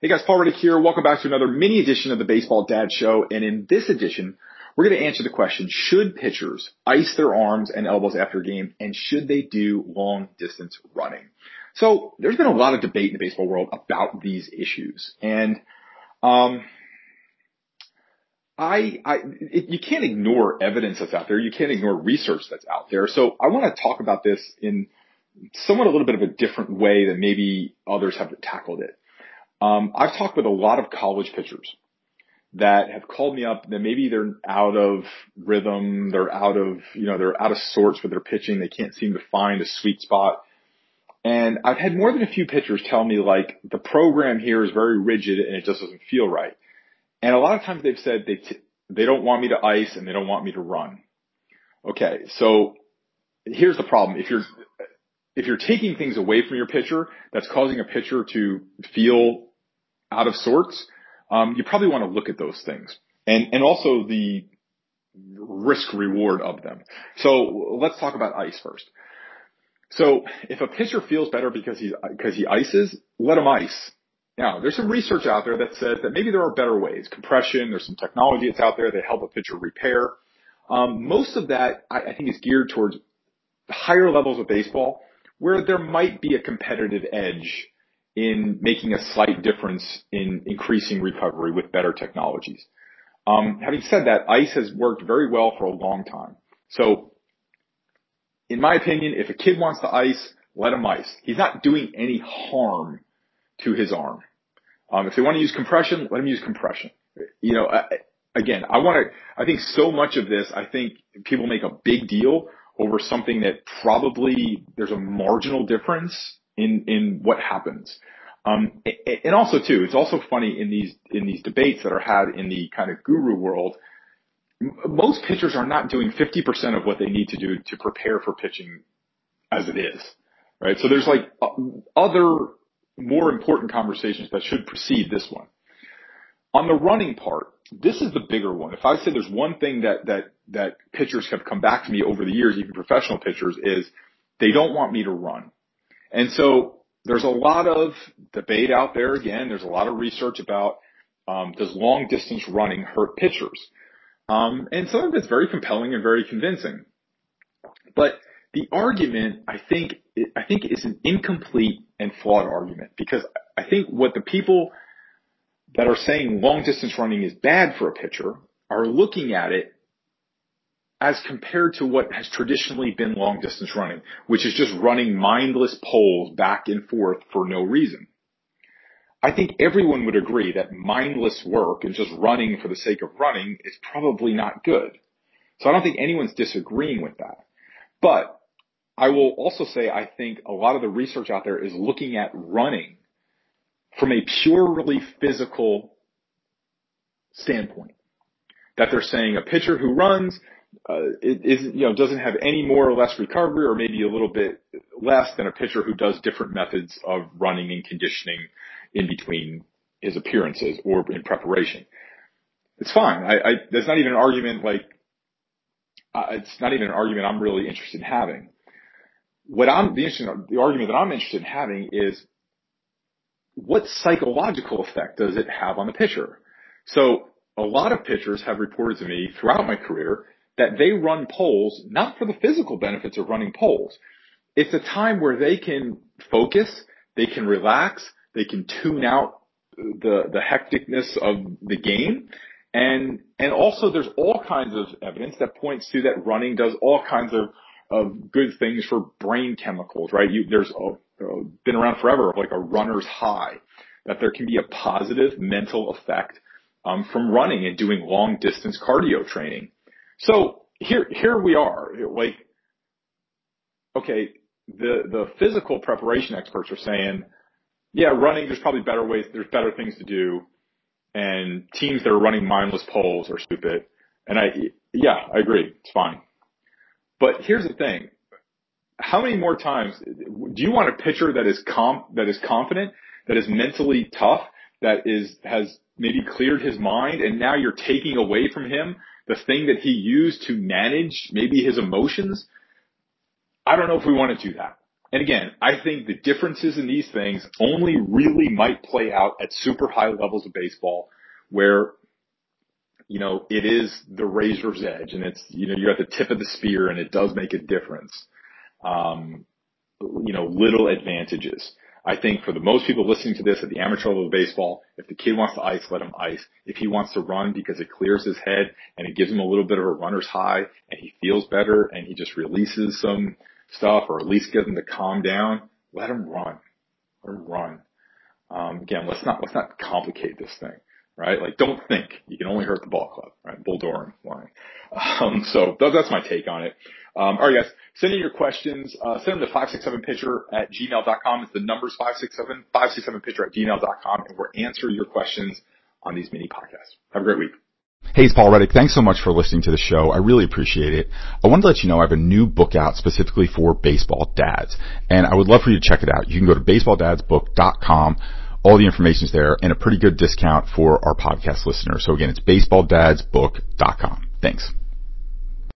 Hey guys, Paul Reddick here. Welcome back to another mini edition of the Baseball Dad Show. And in this edition, we're going to answer the question, should pitchers ice their arms and elbows after a game, and should they do long distance running? So there's been a lot of debate in the baseball world about these issues. And you can't ignore evidence that's out there. You can't ignore research that's out there. So I want to talk about this in somewhat a little bit of a different way than maybe others have tackled it. I've talked with a lot of college pitchers that have called me up that maybe they're out of rhythm. They're out of, they're out of sorts with their pitching. They can't seem to find a sweet spot. And I've had more than a few pitchers tell me, like, the program here is very rigid and it just doesn't feel right. And a lot of times they've said they don't want me to ice and they don't want me to run. Okay. So here's the problem. If you're taking things away from your pitcher, that's causing a pitcher to feel out of sorts, you probably want to look at those things and also the risk reward of them. So let's talk about ice first. So if a pitcher feels better because he ices, let him ice. Now, there's some research out there that says that maybe there are better ways. Compression, there's some technology that's out there that help a pitcher repair. Most of that, I think, is geared towards higher levels of baseball where there might be a competitive edge in making a slight difference in increasing recovery with better technologies. Having said that, ice has worked very well for a long time. So in my opinion, if a kid wants to ice, let him ice. He's not doing any harm to his arm. If they want to use compression, let him use compression. I think so much of this, I think people make a big deal over something that probably there's a marginal difference in what happens. And also too, it's also funny in these debates that are had in the kind of guru world, most pitchers are not doing 50% of what they need to do to prepare for pitching as it is, right? So there's like other more important conversations that should precede this one. On the running part, this is the bigger one. If I say there's one thing that pitchers have come back to me over the years, even professional pitchers, is they don't want me to run. And so there's a lot of debate out there. Again, there's a lot of research about does long distance running hurt pitchers? And some of it's very compelling and very convincing. But the argument, I think is an incomplete and flawed argument, because I think what the people that are saying long distance running is bad for a pitcher are looking at it as compared to what has traditionally been long distance running, which is just running mindless poles back and forth for no reason. I think everyone would agree that mindless work and just running for the sake of running is probably not good. So I don't think anyone's disagreeing with that. But I will also say I think a lot of the research out there is looking at running from a purely physical standpoint. That they're saying a pitcher who runs doesn't have any more or less recovery, or maybe a little bit less than a pitcher who does different methods of running and conditioning in between his appearances or in preparation. It's fine. That's not even an argument. It's not even an argument I'm really interested in having. The argument that I'm interested in having is what psychological effect does it have on the pitcher? So a lot of pitchers have reported to me throughout my career that they run poles, not for the physical benefits of running poles. It's a time where they can focus, they can relax, they can tune out the hecticness of the game. And also there's all kinds of evidence that points to that running does all kinds of good things for brain chemicals, right? There's been around forever of like a runner's high, that there can be a positive mental effect from running and doing long distance cardio training. So here we are. Like, okay, the physical preparation experts are saying, yeah, running, there's probably better ways, there's better things to do, and teams that are running mindless poles are stupid. And I agree, it's fine. But here's the thing: how many more times do you want a pitcher that is confident, that is mentally tough, that has maybe cleared his mind, and now you're taking away from him the thing that he used to manage maybe his emotions? I don't know if we want to do that. And again, I think the differences in these things only really might play out at super high levels of baseball where, you know, it is the razor's edge and it's, you know, you're at the tip of the spear and it does make a difference. You know, little advantages. I think for the most people listening to this at the amateur level of baseball, if the kid wants to ice, let him ice. If he wants to run because it clears his head and it gives him a little bit of a runner's high and he feels better and he just releases some stuff or at least get them to calm down, let them run. Let them run. Again, let's not complicate this thing, right? Like, don't think. You can only hurt the ball club, right? Bull Durham line. So that's my take on it. All right, guys, send in your questions. Send them to 567pitcher@gmail.com. It's the numbers 567pitcher@gmail.com, and we'll answer your questions on these mini podcasts. Have a great week. Hey, it's Paul Reddick. Thanks so much for listening to the show. I really appreciate it. I wanted to let you know I have a new book out specifically for baseball dads, and I would love for you to check it out. You can go to baseballdadsbook.com. All the information's there, and a pretty good discount for our podcast listeners. So again, it's baseballdadsbook.com. Thanks.